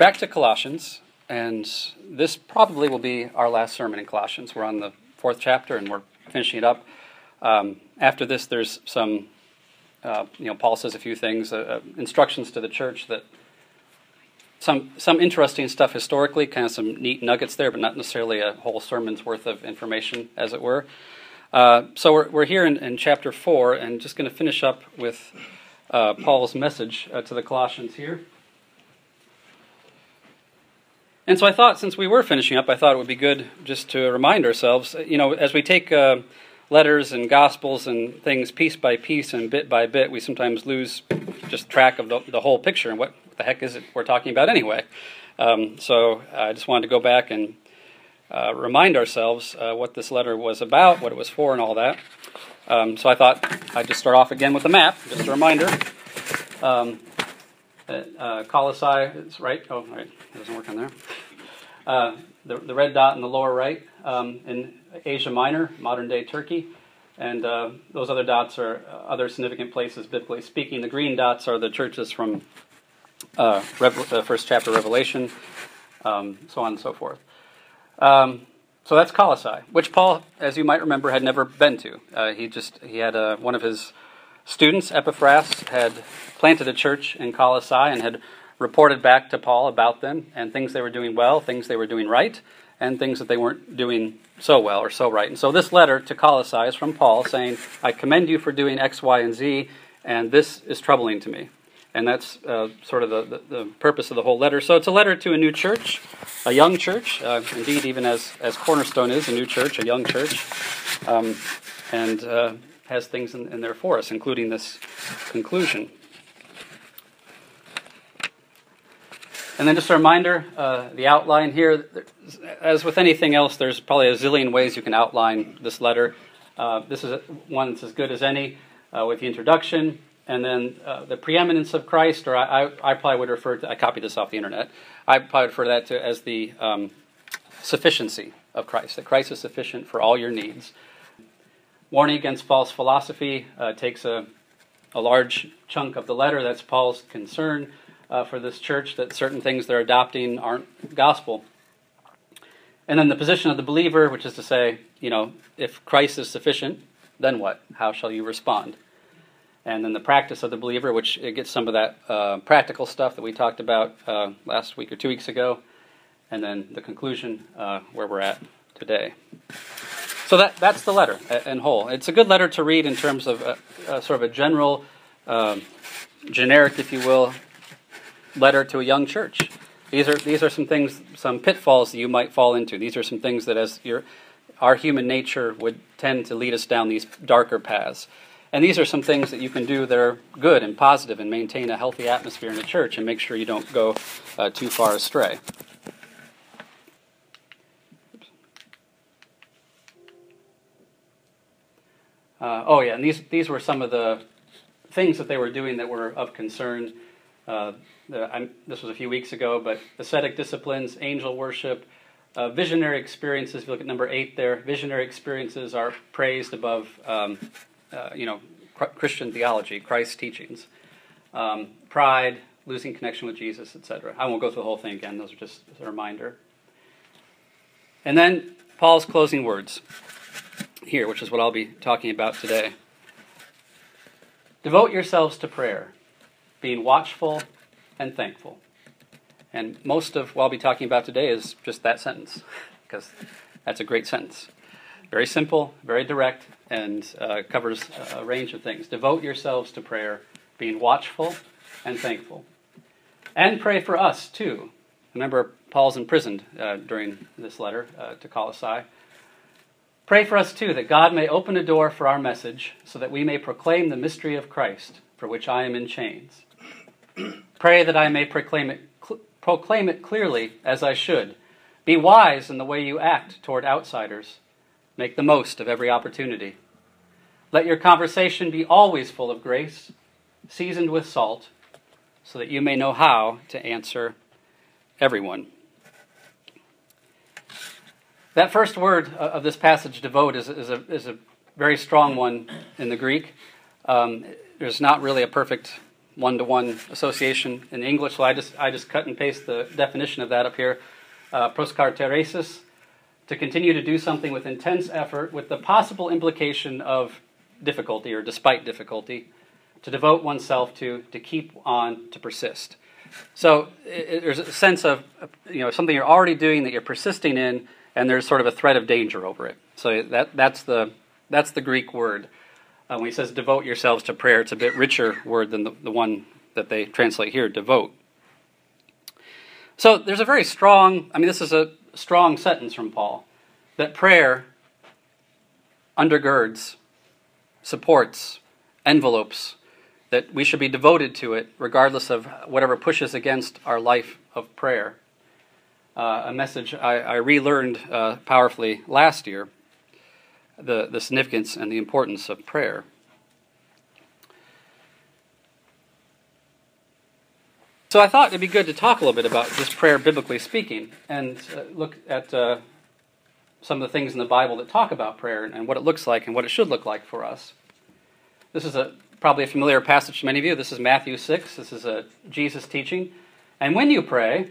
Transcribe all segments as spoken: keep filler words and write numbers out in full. back to Colossians, and this probably will be our last sermon in Colossians. We're on the fourth chapter, and we're finishing it up. Um, after this, there's some, uh, you know, Paul says a few things, uh, uh, instructions to the church that some some interesting stuff historically, kind of some neat nuggets there, but not necessarily a whole sermon's worth of information, as it were. Uh, so we're we're here in, in chapter four, and just going to finish up with uh, Paul's message uh, to the Colossians here. And so I thought, since we were finishing up, I thought it would be good just to remind ourselves, you know, as we take uh, letters and gospels and things piece by piece and bit by bit, we sometimes lose just track of the, the whole picture and what the heck is it we're talking about anyway. Um, so I just wanted to go back and uh, remind ourselves uh, what this letter was about, what it was for, and all that. Um, so I thought I'd just start off again with a map, just a reminder. Um, Uh, Colossae, it's right, oh, right, it doesn't work on there. Uh, the, the red dot in the lower right um, in Asia Minor, modern-day Turkey, and uh, those other dots are other significant places, biblically speaking. The green dots are the churches from uh, Revel- the first chapter of Revelation, um, so on and so forth. Um, so that's Colossae, which Paul, as you might remember, had never been to. Uh, he just, he had uh, one of his students, Epaphras, had planted a church in Colossae and had reported back to Paul about them and things they were doing well, things they were doing right, and things that they weren't doing so well or so right. And so this letter to Colossae is from Paul saying, I commend you for doing X, Y, and Z, and this is troubling to me. And that's uh, sort of the, the, the purpose of the whole letter. So it's a letter to a new church, a young church, uh, indeed even as, as Cornerstone is, a new church, a young church, um, and... Uh, has things in, in there for us, including this conclusion. And then just a reminder, uh, the outline here, as with anything else, there's probably a zillion ways you can outline this letter. Uh, this is one that's as good as any, uh, with the introduction, and then uh, the preeminence of Christ, or I, I, I probably would refer to, I copied this off the internet, I probably would refer to that to as the um, sufficiency of Christ, that Christ is sufficient for all your needs. Warning against false philosophy uh, takes a, a large chunk of the letter. That's Paul's concern uh, for this church, that certain things they're adopting aren't gospel. And then the position of the believer, which is to say, you know, if Christ is sufficient, then what? How shall you respond? And then the practice of the believer, which it gets some of that uh, practical stuff that we talked about uh, last week or two weeks ago. And then the conclusion, uh, where we're at today. So that, that's the letter in whole. It's a good letter to read in terms of a, a sort of a general, um, generic, if you will, letter to a young church. These are these are some things, some pitfalls that you might fall into. These are some things that, as your our human nature would tend to lead us down these darker paths. And these are some things that you can do that are good and positive and maintain a healthy atmosphere in the church and make sure you don't go uh, too far astray. Uh, oh, yeah, and these these were some of the things that they were doing that were of concern. Uh, the, I'm, this was a few weeks ago, but ascetic disciplines, angel worship, uh, visionary experiences. If you look at number eight there, visionary experiences are praised above, um, uh, you know, Christian theology, Christ's teachings. Um, pride, losing connection with Jesus, et cetera. I won't go through the whole thing again. Those are just a reminder. And then Paul's closing words here, which is what I'll be talking about today. Devote yourselves to prayer, being watchful and thankful. And most of what I'll be talking about today is just that sentence, because that's a great sentence. Very simple, very direct, and uh, covers a range of things. Devote yourselves to prayer, being watchful and thankful. And pray for us, too. Remember, Paul's imprisoned uh, during this letter uh, to Colossae. Pray for us, too, that God may open a door for our message so that we may proclaim the mystery of Christ, for which I am in chains. Pray that I may proclaim it, cl- proclaim it clearly as I should. Be wise in the way you act toward outsiders. Make the most of every opportunity. Let your conversation be always full of grace, seasoned with salt, so that you may know how to answer everyone. That first word of this passage, devote, is, is, a, is a very strong one in the Greek. Um, there's not really a perfect one-to-one association in English, so I just, I just cut and paste the definition of that up here. Uh, proskarteresis, to continue to do something with intense effort with the possible implication of difficulty or despite difficulty, to devote oneself to, to keep on, to persist. So it, it, there's a sense of, you know, something you're already doing that you're persisting in, and there's sort of a threat of danger over it. So that that's the that's the Greek word. Uh, when he says devote yourselves to prayer, it's a bit richer word than the, the one that they translate here, devote. So there's a very strong, I mean, this is a strong sentence from Paul, that prayer undergirds, supports, envelopes, that we should be devoted to it regardless of whatever pushes against our life of prayer. Uh, a message I, I relearned uh, powerfully last year, the, the significance and the importance of prayer. So I thought it'd be good to talk a little bit about just prayer biblically speaking, and uh, look at uh, some of the things in the Bible that talk about prayer and what it looks like and what it should look like for us. This is a probably a familiar passage to many of you. This is Matthew six. This is a Jesus teaching. And when you pray,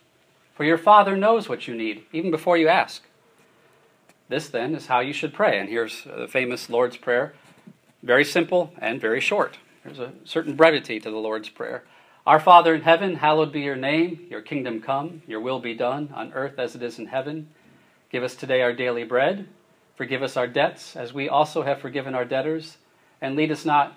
for your Father knows what you need, even before you ask. This, then, is how you should pray. And here's the famous Lord's Prayer. Very simple and very short. There's a certain brevity to the Lord's Prayer. Our Father in heaven, hallowed be your name. Your kingdom come, your will be done, on earth as it is in heaven. Give us today our daily bread. Forgive us our debts, as we also have forgiven our debtors. And lead us not,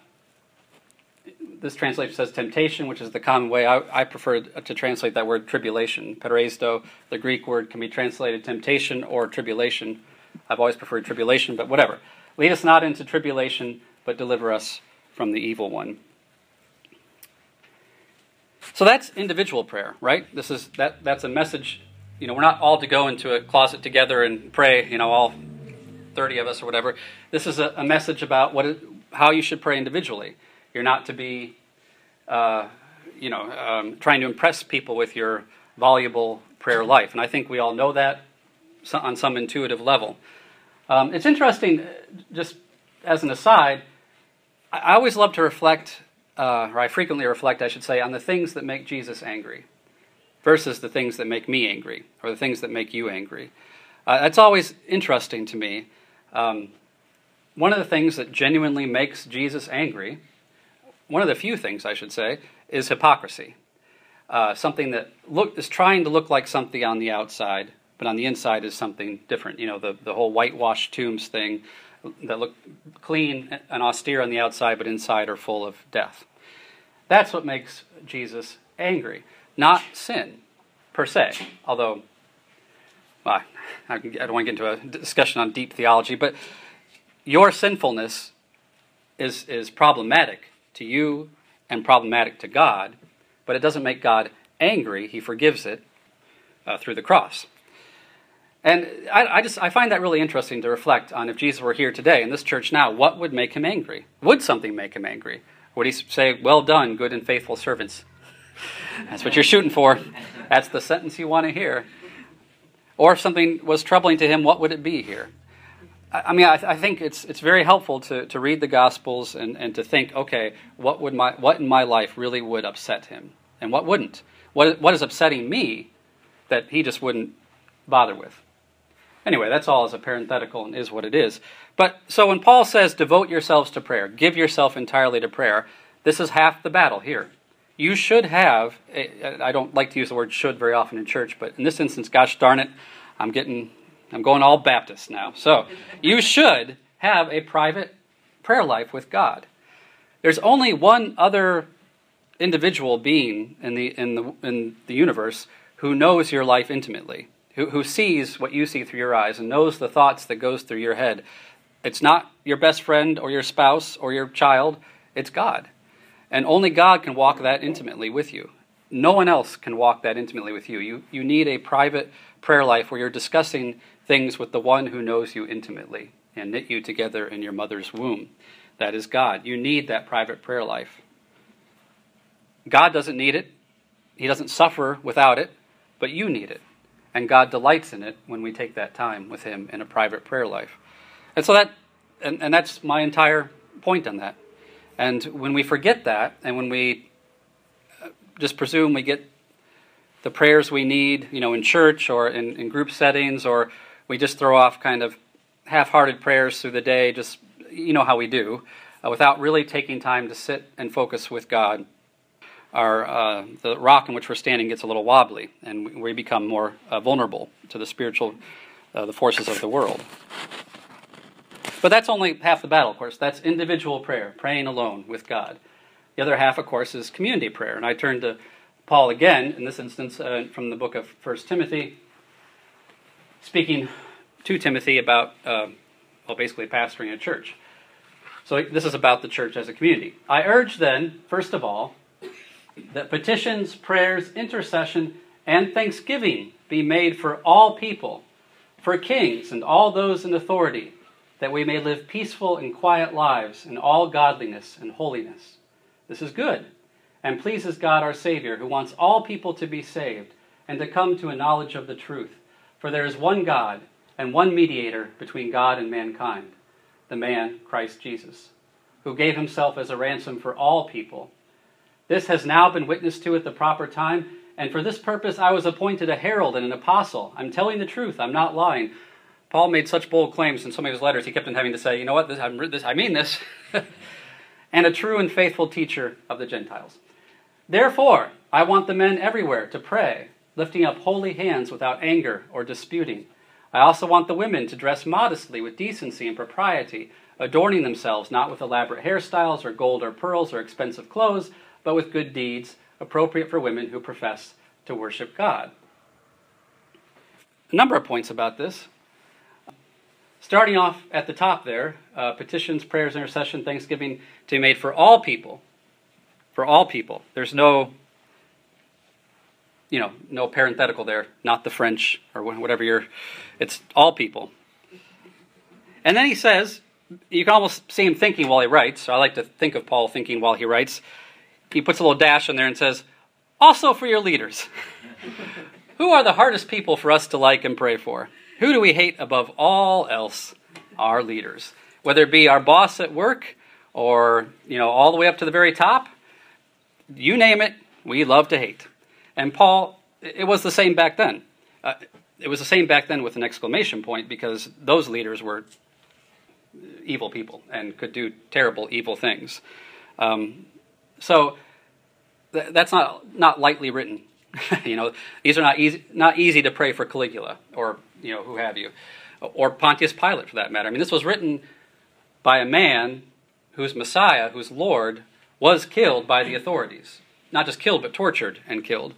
this translation says temptation, which is the common way. I, I prefer to translate that word tribulation. Pereisto, the Greek word, can be translated temptation or tribulation. I've always preferred tribulation, but whatever. Lead us not into tribulation, but deliver us from the evil one. So that's individual prayer, right? This is that. That's a message. You know, we're not all to go into a closet together and pray, you know, all thirty of us or whatever. This is a, a message about what it, how you should pray individually. You're not to be, uh, you know, um, trying to impress people with your voluble prayer life. And I think we all know that on some intuitive level. Um, it's interesting, just as an aside, I, I always love to reflect, uh, or I frequently reflect, I should say, on the things that make Jesus angry versus the things that make me angry or the things that make you angry. Uh, that's always interesting to me. Um, one of the things that genuinely makes Jesus angry, one of the few things I should say, is hypocrisy. Uh, something that look, is trying to look like something on the outside, but on the inside is something different. You know, the, the whole whitewashed tombs thing that look clean and austere on the outside, but inside are full of death. That's what makes Jesus angry, not sin per se, although... Well, I don't want to get into a discussion on deep theology, but your sinfulness is, is problematic to you and problematic to God, but it doesn't make God angry. He forgives it uh, through the cross. And I, I just I find that really interesting to reflect on if Jesus were here today in this church now, what would make him angry? Would something make him angry? Would he say, well done, good and faithful servants? That's what you're shooting for. That's the sentence you want to hear. Or if something was troubling to him, what would it be here? I mean, I, th- I think it's it's very helpful to, to read the Gospels and, and to think, okay, what would my what in my life really would upset him, and what wouldn't? What what is upsetting me that he just wouldn't bother with? Anyway, that's all as a parenthetical and is what it is. But so when Paul says, devote yourselves to prayer, give yourself entirely to prayer, this is half the battle here. You should have, I don't like to use the word should very often in church, but in this instance, gosh darn it, I'm getting, I'm going all Baptist now. So you should have a private prayer life with God. There's only one other individual being in the in the, in the universe who knows your life intimately, who, who sees what you see through your eyes and knows the thoughts that goes through your head. It's not your best friend or your spouse or your child, it's God. And only God can walk that intimately with you. No one else can walk that intimately with you. You, you need a private prayer life where you're discussing things with the one who knows you intimately and knit you together in your mother's womb. That is God. You need that private prayer life. God doesn't need it. He doesn't suffer without it, but you need it. And God delights in it when we take that time with him in a private prayer life. And so that, and, and that's my entire point on that. And when we forget that, and when we just presume we get the prayers we need, you know, in church or in, in group settings, or we just throw off kind of half-hearted prayers through the day, just, you know how we do, uh, without really taking time to sit and focus with God, our uh, the rock in which we're standing gets a little wobbly, and we become more uh, vulnerable to the spiritual, uh, the forces of the world. But that's only half the battle, of course. That's individual prayer, praying alone with God. The other half, of course, is community prayer. And I turn to Paul again, in this instance, uh, from the book of First Timothy, speaking to Timothy about, uh, well, basically pastoring a church. So this is about the church as a community. I urge then, first of all, that petitions, prayers, intercession, and thanksgiving be made for all people, for kings and all those in authority, that we may live peaceful and quiet lives in all godliness and holiness. This is good and pleases God our Savior, who wants all people to be saved and to come to a knowledge of the truth. For there is one God and one mediator between God and mankind, the man Christ Jesus, who gave himself as a ransom for all people. This has now been witnessed to at the proper time, and for this purpose I was appointed a herald and an apostle. I'm telling the truth, I'm not lying. Paul made such bold claims in so many of his letters, he kept on having to say, you know what, this, I'm, this, I mean this. And a true and faithful teacher of the Gentiles. Therefore, I want the men everywhere to pray, lifting up holy hands without anger or disputing. I also want the women to dress modestly with decency and propriety, adorning themselves not with elaborate hairstyles or gold or pearls or expensive clothes, but with good deeds appropriate for women who profess to worship God. A number of points about this. Starting off at the top there, uh, petitions, prayers, intercession, thanksgiving to be made for all people. For all people. There's no, you know, no parenthetical there, not the French or whatever you're, it's all people. And then he says, you can almost see him thinking while he writes, so I like to think of Paul thinking while he writes. He puts a little dash in there and says, also for your leaders. Who are the hardest people for us to like and pray for? Who do we hate above all else? Our leaders. Whether it be our boss at work or, you know, all the way up to the very top, you name it, we love to hate. And Paul, it was the same back then. Uh, it was the same back then with an exclamation point because those leaders were evil people and could do terrible, evil things. Um, so th- that's not, not lightly written. You know, these are not easy, not easy to pray for Caligula or, you know, who have you, or Pontius Pilate for that matter. I mean, this was written by a man whose Messiah, whose Lord, was killed by the authorities. Not just killed, but tortured and killed.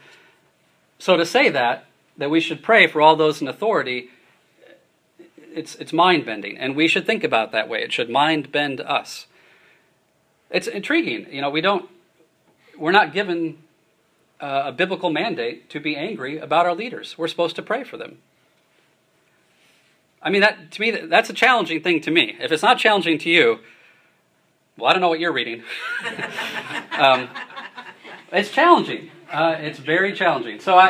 So to say that, that we should pray for all those in authority, it's it's mind-bending. And we should think about it that way. It should mind-bend us. It's intriguing. You know, we don't, we're not given Uh, a biblical mandate to be angry about our leaders. We're supposed to pray for them. I mean, that to me, that's a challenging thing to me. If it's not challenging to you, well, I don't know what you're reading. um, it's challenging. Uh, it's very challenging. So I,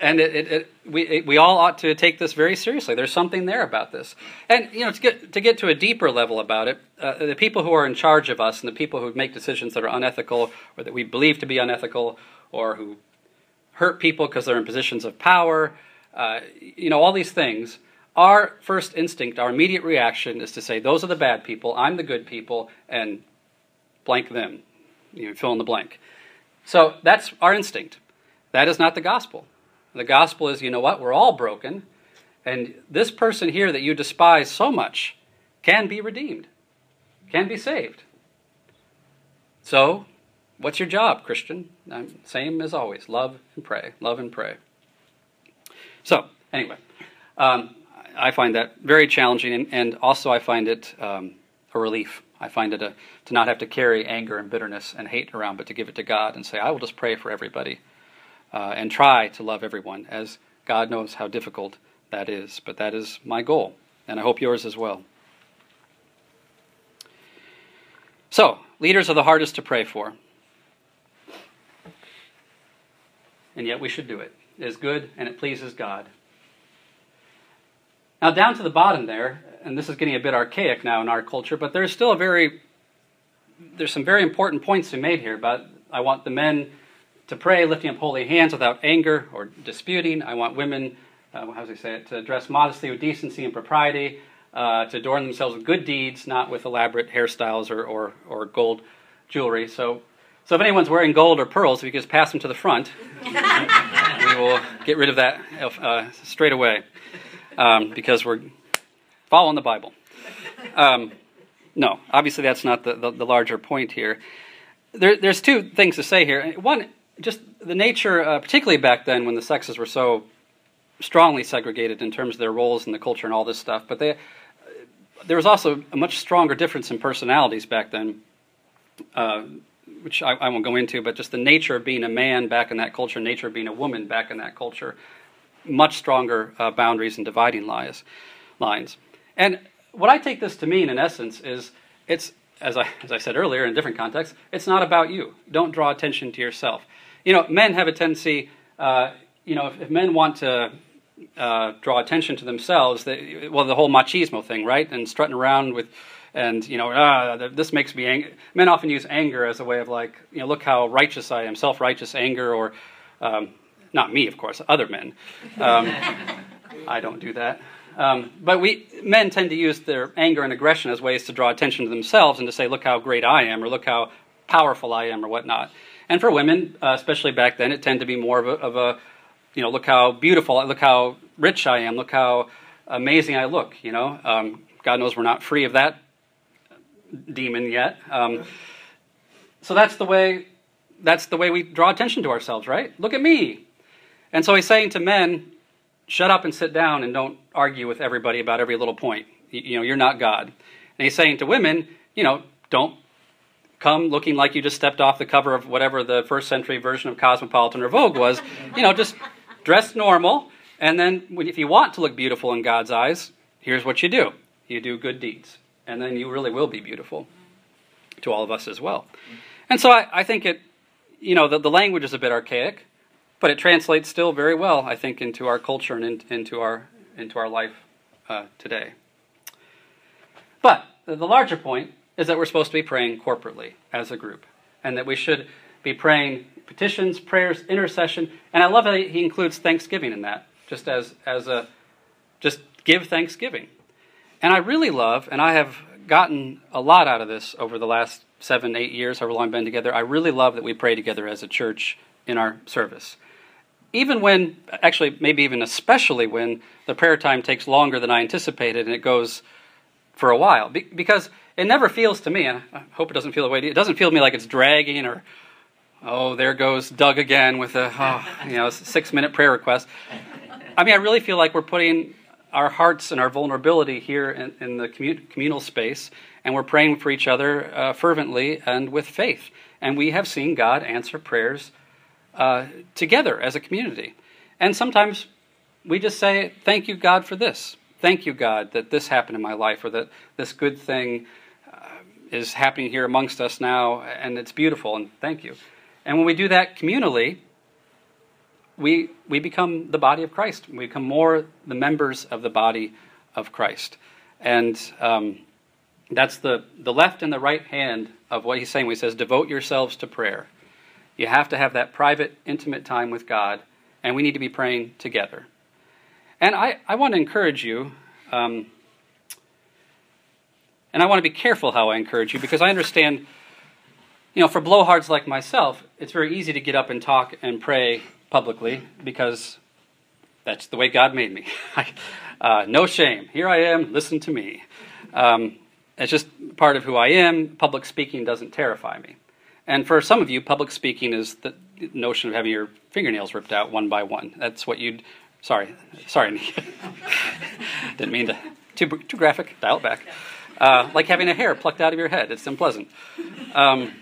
and it, it, it, we it, we all ought to take this very seriously. There's something there about this. And you know, to get to get to a deeper level about it, uh, the people who are in charge of us and the people who make decisions that are unethical or that we believe to be unethical, or who hurt people because they're in positions of power, uh, you know, all these things, our first instinct, our immediate reaction is to say, those are the bad people, I'm the good people, and blank them. You know, fill in the blank. So that's our instinct. That is not the gospel. The gospel is, you know what, we're all broken, and this person here that you despise so much can be redeemed, can be saved. So what's your job, Christian? Um, same as always, love and pray, love and pray. So, anyway, um, I find that very challenging, and, and also I find it um, a relief I find it a, to not have to carry anger and bitterness and hate around, but to give it to God and say, I will just pray for everybody uh, and try to love everyone, as God knows how difficult that is. But that is my goal, and I hope yours as well. So, leaders are the hardest to pray for. And yet we should do it. It is good and it pleases God. Now down to the bottom there, and this is getting a bit archaic now in our culture, but there's still a very, there's some very important points to be made here about, I want the men to pray, lifting up holy hands without anger or disputing. I want women, uh, how does he say it, to dress modestly with decency and propriety, uh, to adorn themselves with good deeds, not with elaborate hairstyles or, or, or gold jewelry. So, so if anyone's wearing gold or pearls, if you just pass them to the front, we will get rid of that uh, straight away. Um, because we're following the Bible. Um, no, obviously that's not the, the, the larger point here. There, there's two things to say here. One, just the nature, uh, particularly back then when the sexes were so strongly segregated in terms of their roles in the culture and all this stuff, but they, there was also a much stronger difference in personalities back then, uh, which I, I won't go into, but just the nature of being a man back in that culture, nature of being a woman back in that culture, much stronger uh, boundaries and dividing lines. lines. And what I take this to mean, in essence, is it's, as I, as I said earlier in a different context, it's not about you. Don't draw attention to yourself. You know, men have a tendency, uh, you know, if, if men want to uh, draw attention to themselves, they, well, the whole machismo thing, right? And strutting around with, and, you know, ah, this makes me angry. Men often use anger as a way of like, you know, look how righteous I am, self-righteous anger, or... Um, Not me, of course, other men. Um, I don't do that. Um, but we men tend to use their anger and aggression as ways to draw attention to themselves and to say, look how great I am, or look how powerful I am, or whatnot. And for women, uh, especially back then, it tended to be more of a, of a, you know, look how beautiful, look how rich I am, look how amazing I look, you know. Um, God knows we're not free of that demon yet. Um, so that's the way, that's the way we draw attention to ourselves, right? Look at me. And so he's saying to men, shut up and sit down and don't argue with everybody about every little point. You, you know, you're not God. And he's saying to women, you know, don't come looking like you just stepped off the cover of whatever the first century version of Cosmopolitan or Vogue was. You know, just dress normal. And then when, if you want to look beautiful in God's eyes, here's what you do. You do good deeds. And then you really will be beautiful to all of us as well. And so I, I think it, you know, the, the language is a bit archaic. But it translates still very well, I think, into our culture and in, into our into our life uh, today. But the larger point is that we're supposed to be praying corporately as a group, and that we should be praying petitions, prayers, intercession. And I love that he includes thanksgiving in that, just as as a just give thanksgiving. And I really love, and I have gotten a lot out of this over the last seven, eight years, however long I've been together. I really love that we pray together as a church in our service. Even when, actually, maybe even especially when the prayer time takes longer than I anticipated and it goes for a while. Be- because it never feels to me, and I hope it doesn't feel the way to you, it doesn't feel to me like it's dragging or, oh, there goes Doug again with a, oh, you know, six-minute prayer request. I mean, I really feel like we're putting our hearts and our vulnerability here in, in the commun- communal space, and we're praying for each other uh, fervently and with faith. And we have seen God answer prayers Uh, together as a community. And sometimes we just say, thank you, God, for this. Thank you, God, that this happened in my life, or that this good thing uh, is happening here amongst us now, and it's beautiful, and thank you. And when we do that communally, we we become the body of Christ. We become more the members of the body of Christ. And um, that's the, the left and the right hand of what he's saying when he says, devote yourselves to prayer. You have to have that private, intimate time with God, and we need to be praying together. And I, I want to encourage you, um, and I want to be careful how I encourage you, because I understand, you know, for blowhards like myself, it's very easy to get up and talk and pray publicly, because that's the way God made me. uh, no shame. Here I am, listen to me. Um, it's just part of who I am. Public speaking doesn't terrify me. And for some of you, public speaking is the notion of having your fingernails ripped out one by one. That's what you'd... Sorry. Sorry. Didn't mean to... Too, too graphic. Dial it back. Uh, like having a hair plucked out of your head. It's unpleasant. Um,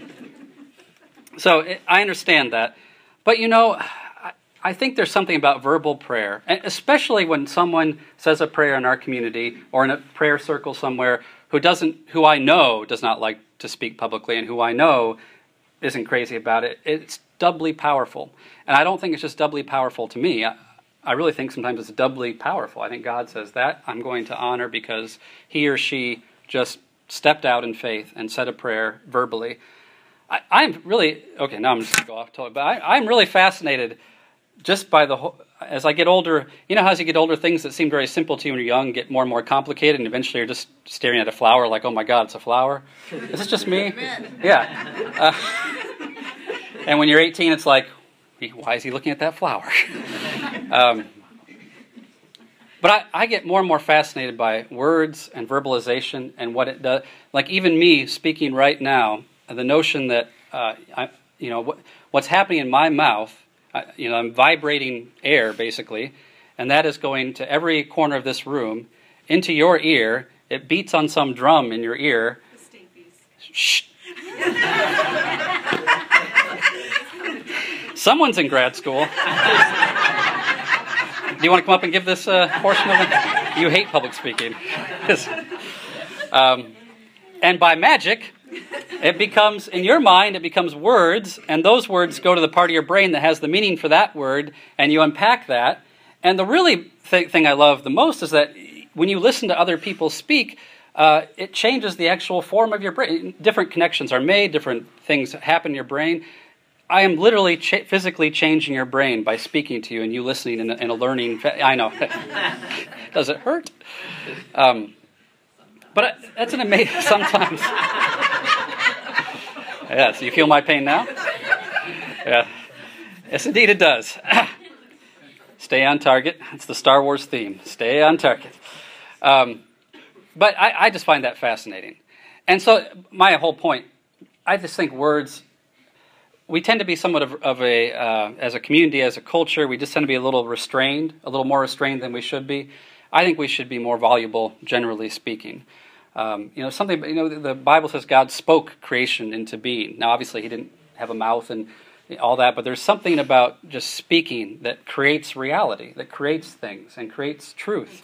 so it, I understand that. But, you know, I, I think there's something about verbal prayer, and especially when someone says a prayer in our community or in a prayer circle somewhere who doesn't, who I know does not like to speak publicly and who I know isn't crazy about it. It's doubly powerful. And I don't think it's just doubly powerful to me. I, I really think sometimes it's doubly powerful. I think God says that I'm going to honor because he or she just stepped out in faith and said a prayer verbally. I, I'm really, okay, now I'm just going to go off topic, but I, I'm really fascinated just by the whole, as I get older, you know how as you get older, things that seem very simple to you when you're young get more and more complicated, and eventually you're just staring at a flower like, oh my God, it's a flower? Is this just me? Yeah. Uh, and when you're eighteen, it's like, why is he looking at that flower? um, but I, I get more and more fascinated by words and verbalization and what it does. Like even me speaking right now, the notion that uh, I, you know what, what's happening in my mouth, I, you know, I'm vibrating air basically, and that is going to every corner of this room, into your ear. It beats on some drum in your ear. The stinkies. Shh. Someone's in grad school. Do you want to come up and give this uh, portion of it? You hate public speaking. um, and by magic, it becomes, in your mind, it becomes words, and those words go to the part of your brain that has the meaning for that word, and you unpack that. And the really th- thing I love the most is that when you listen to other people speak, Uh, it changes the actual form of your brain. Different connections are made, different things happen in your brain. I am literally cha- physically changing your brain by speaking to you and you listening and, and a learning. Fa- I know. Does it hurt? Um, but I, that's an amazing, sometimes. Yeah, so you feel my pain now? Yeah. Yes, indeed it does. Stay on target. It's the Star Wars theme. Stay on target. Um, But I, I just find that fascinating. And so my whole point, I just think words, we tend to be somewhat of, of a, uh, as a community, as a culture, we just tend to be a little restrained, a little more restrained than we should be. I think we should be more voluble, generally speaking. Um, you know, something, you know, the Bible says God spoke creation into being. Now, obviously, he didn't have a mouth and all that, but there's something about just speaking that creates reality, that creates things and creates truth.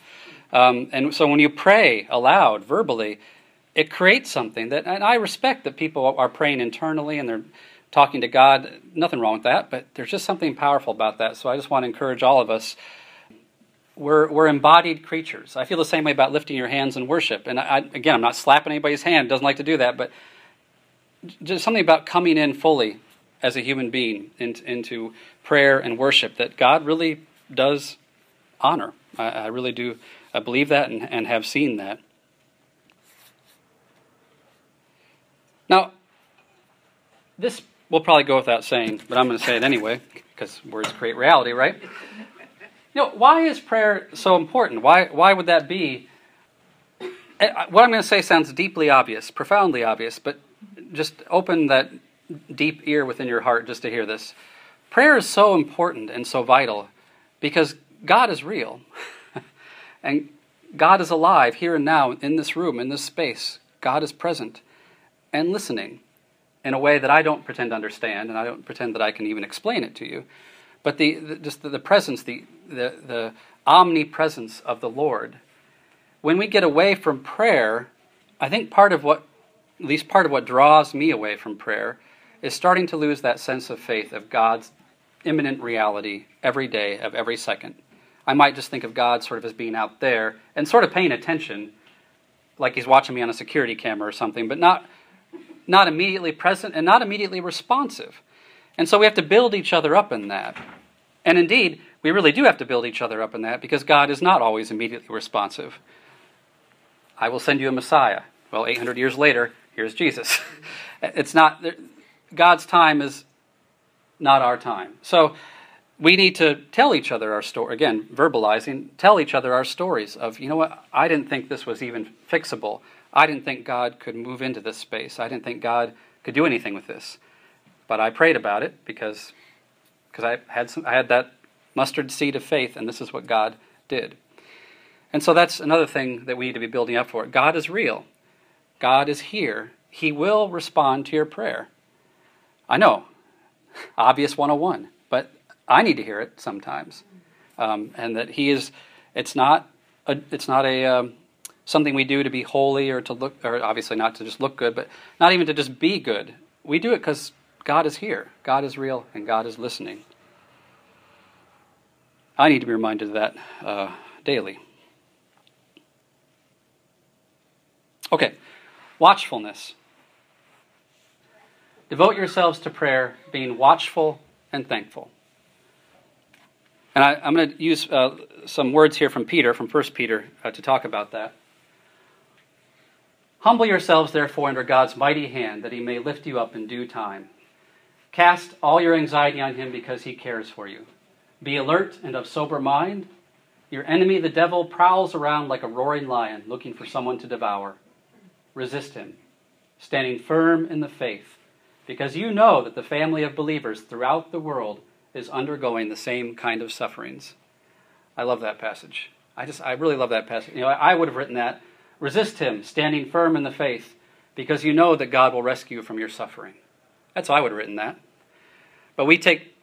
Um, and so when you pray aloud, verbally, it creates something that, and I respect that people are praying internally and they're talking to God, nothing wrong with that, but there's just something powerful about that. So I just want to encourage all of us, we're we're embodied creatures. I feel the same way about lifting your hands in worship. And I, again, I'm not slapping anybody's hand, doesn't like to do that, but just something about coming in fully as a human being in, into prayer and worship that God really does honor. I, I really do I believe that and, and have seen that. Now, this will probably go without saying, but I'm going to say it anyway, because words create reality, right? You know, why is prayer so important? Why, why would that be? What I'm going to say sounds deeply obvious, profoundly obvious, but just open that deep ear within your heart just to hear this. Prayer is so important and so vital because God is real. And God is alive here and now in this room, in this space. God is present and listening in a way that I don't pretend to understand, and I don't pretend that I can even explain it to you. But the, the just the, the presence, the, the the omnipresence of the Lord. When we get away from prayer, I think part of what, at least part of what draws me away from prayer, is starting to lose that sense of faith of God's imminent reality every day of every second. I might just think of God sort of as being out there and sort of paying attention, like he's watching me on a security camera or something, but not not immediately present and not immediately responsive. And so we have to build each other up in that. And indeed, we really do have to build each other up in that because God is not always immediately responsive. I will send you a Messiah. Well, eight hundred years later, here's Jesus. It's not, God's time is not our time. So we need to tell each other our story, again, verbalizing, tell each other our stories of, you know what, I didn't think this was even fixable. I didn't think God could move into this space. I didn't think God could do anything with this. But I prayed about it because because I had some, I had that mustard seed of faith, and this is what God did. And so that's another thing that we need to be building up for. God is real. God is here. He will respond to your prayer. I know, obvious one oh one, but I need to hear it sometimes. Um, and that he is, it's not a, it's not a um, something we do to be holy or to look, or obviously not to just look good, but not even to just be good. We do it because God is here. God is real and God is listening. I need to be reminded of that uh, daily. Okay, watchfulness. Devote yourselves to prayer, being watchful and thankful. And I, I'm going to use uh, some words here from Peter, from First Peter, uh, to talk about that. Humble yourselves, therefore, under God's mighty hand, that he may lift you up in due time. Cast all your anxiety on him because he cares for you. Be alert and of sober mind. Your enemy, the devil, prowls around like a roaring lion, looking for someone to devour. Resist him, standing firm in the faith, because you know that the family of believers throughout the world is undergoing the same kind of sufferings. I love that passage. I just, I really love that passage. You know, I would have written that. Resist him, standing firm in the faith, because you know that God will rescue you from your suffering. That's how I would have written that. But we take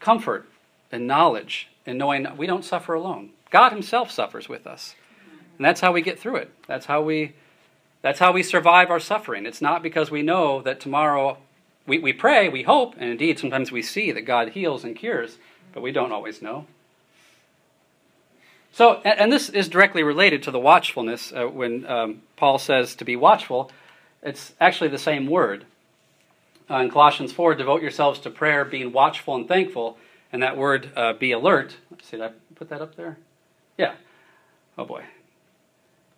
comfort and knowledge in knowing we don't suffer alone. God himself suffers with us. And that's how we get through it. That's how we, that's how we survive our suffering. It's not because we know that tomorrow. We we pray, we hope, and indeed sometimes we see that God heals and cures, but we don't always know. So, and, and this is directly related to the watchfulness. Uh, when um, Paul says to be watchful, it's actually the same word. Uh, in Colossians four, devote yourselves to prayer, being watchful and thankful, and that word, uh, be alert. Let's see, did I put that up there? Yeah. Oh, boy.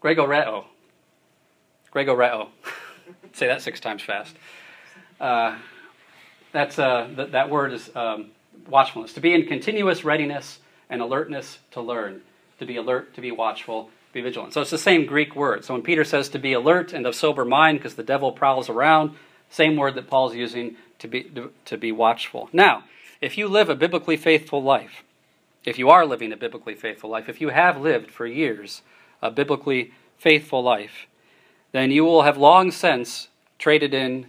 Gregoreo. Gregoreo. Say that six times fast. Uh, that's uh, th- that word is um, watchfulness. To be in continuous readiness and alertness to learn. To be alert, to be watchful, be vigilant. So it's the same Greek word. So when Peter says to be alert and of sober mind because the devil prowls around, same word that Paul's using to be to, to be watchful. Now, if you live a biblically faithful life, if you are living a biblically faithful life, if you have lived for years a biblically faithful life, then you will have long since traded in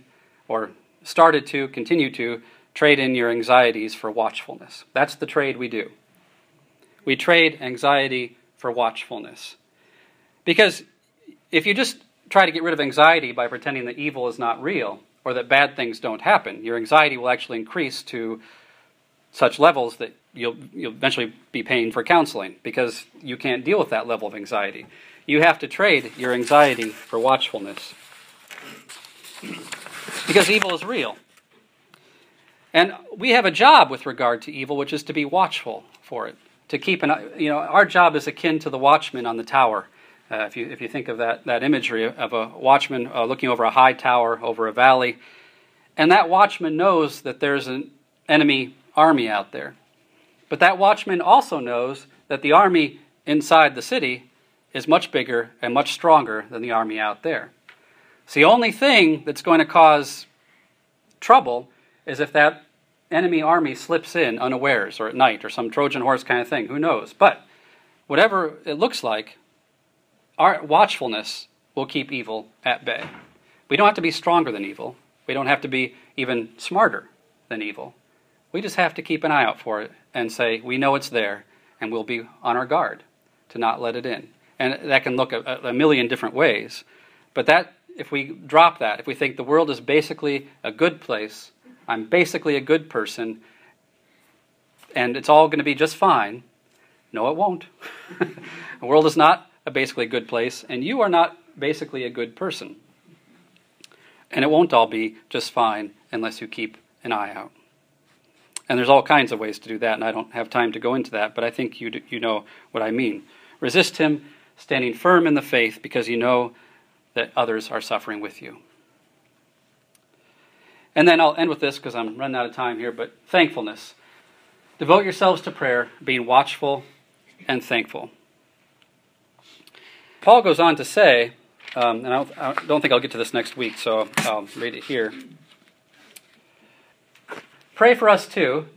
or started to, continue to, trade in your anxieties for watchfulness. That's the trade we do. We trade anxiety for watchfulness. Because if you just try to get rid of anxiety by pretending that evil is not real or that bad things don't happen, your anxiety will actually increase to such levels that you'll, you'll eventually be paying for counseling because you can't deal with that level of anxiety. You have to trade your anxiety for watchfulness. Because evil is real. And we have a job with regard to evil, which is to be watchful for it. To keep an, you know, our job is akin to the watchman on the tower. Uh, if you if you think of that, that imagery of a watchman uh, looking over a high tower, over a valley, and that watchman knows that there's an enemy army out there. But that watchman also knows that the army inside the city is much bigger and much stronger than the army out there. So the only thing that's going to cause trouble is if that enemy army slips in unawares or at night or some Trojan horse kind of thing. Who knows? But whatever it looks like, our watchfulness will keep evil at bay. We don't have to be stronger than evil. We don't have to be even smarter than evil. We just have to keep an eye out for it and say, we know it's there, and we'll be on our guard to not let it in. And that can look a, a million different ways. But that if we drop that, if we think the world is basically a good place, I'm basically a good person, and it's all going to be just fine, no, it won't. The world is not a basically good place, and you are not basically a good person. And it won't all be just fine unless you keep an eye out. And there's all kinds of ways to do that, and I don't have time to go into that, but I think you, do, you know what I mean. Resist him, standing firm in the faith, because you know that others are suffering with you. And then I'll end with this because I'm running out of time here, but thankfulness. Devote yourselves to prayer, being watchful and thankful. Paul goes on to say, um, and I don't, I don't think I'll get to this next week, so I'll read it here. Pray for us too,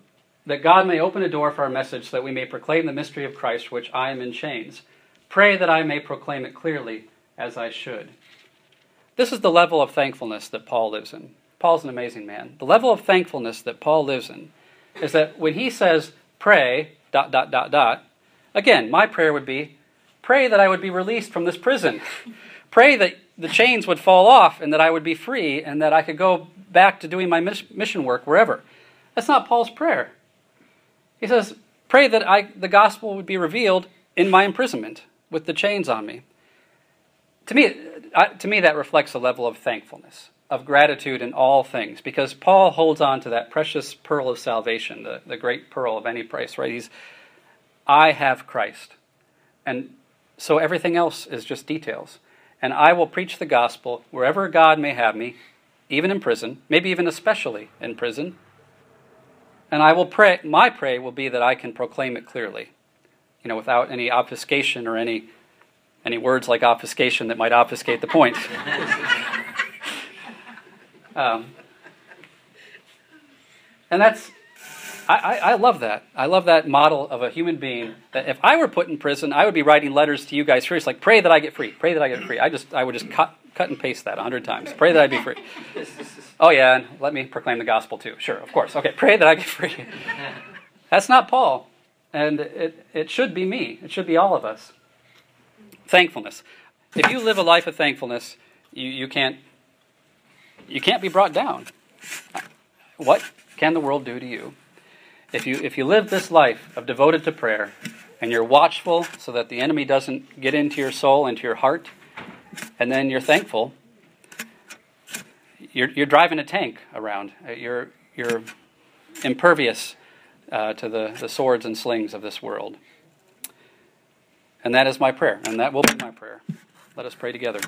that God may open a door for our message so that we may proclaim the mystery of Christ for which I am in chains. Pray that I may proclaim it clearly as I should. This is the level of thankfulness that Paul lives in. Paul's an amazing man. The level of thankfulness that Paul lives in is that when he says, pray, dot, dot, dot, dot, again, my prayer would be, pray that I would be released from this prison. Pray that the chains would fall off and that I would be free and that I could go back to doing my mission work wherever. That's not Paul's prayer. He says, pray that I, the gospel would be revealed in my imprisonment with the chains on me. To me, I, to me that reflects a level of thankfulness, of gratitude in all things, because Paul holds on to that precious pearl of salvation, the, the great pearl of any price, right? He's, I have Christ. And so everything else is just details. And I will preach the gospel wherever God may have me, even in prison, maybe even especially in prison. And I will pray, my prayer will be that I can proclaim it clearly, you know, without any obfuscation or any any words like obfuscation that might obfuscate the point. um, and that's, I, I, I love that. I love that model of a human being that if I were put in prison, I would be writing letters to you guys seriously, like, pray that I get free, pray that I get free. I just, I would just cut, cut and paste that a hundred times. Pray that I'd be free. Oh yeah, and let me proclaim the gospel too. Sure, of course. Okay, pray that I get free. That's not Paul. And it, it should be me. It should be all of us. Thankfulness. If you live a life of thankfulness, you, you can't you can't be brought down. What can the world do to you? If you if you live this life of devoted to prayer and you're watchful so that the enemy doesn't get into your soul, into your heart, and then you're thankful, You're, you're driving a tank around. You're you're impervious uh, to the, the swords and slings of this world. And that is my prayer, and that will be my prayer. Let us pray together.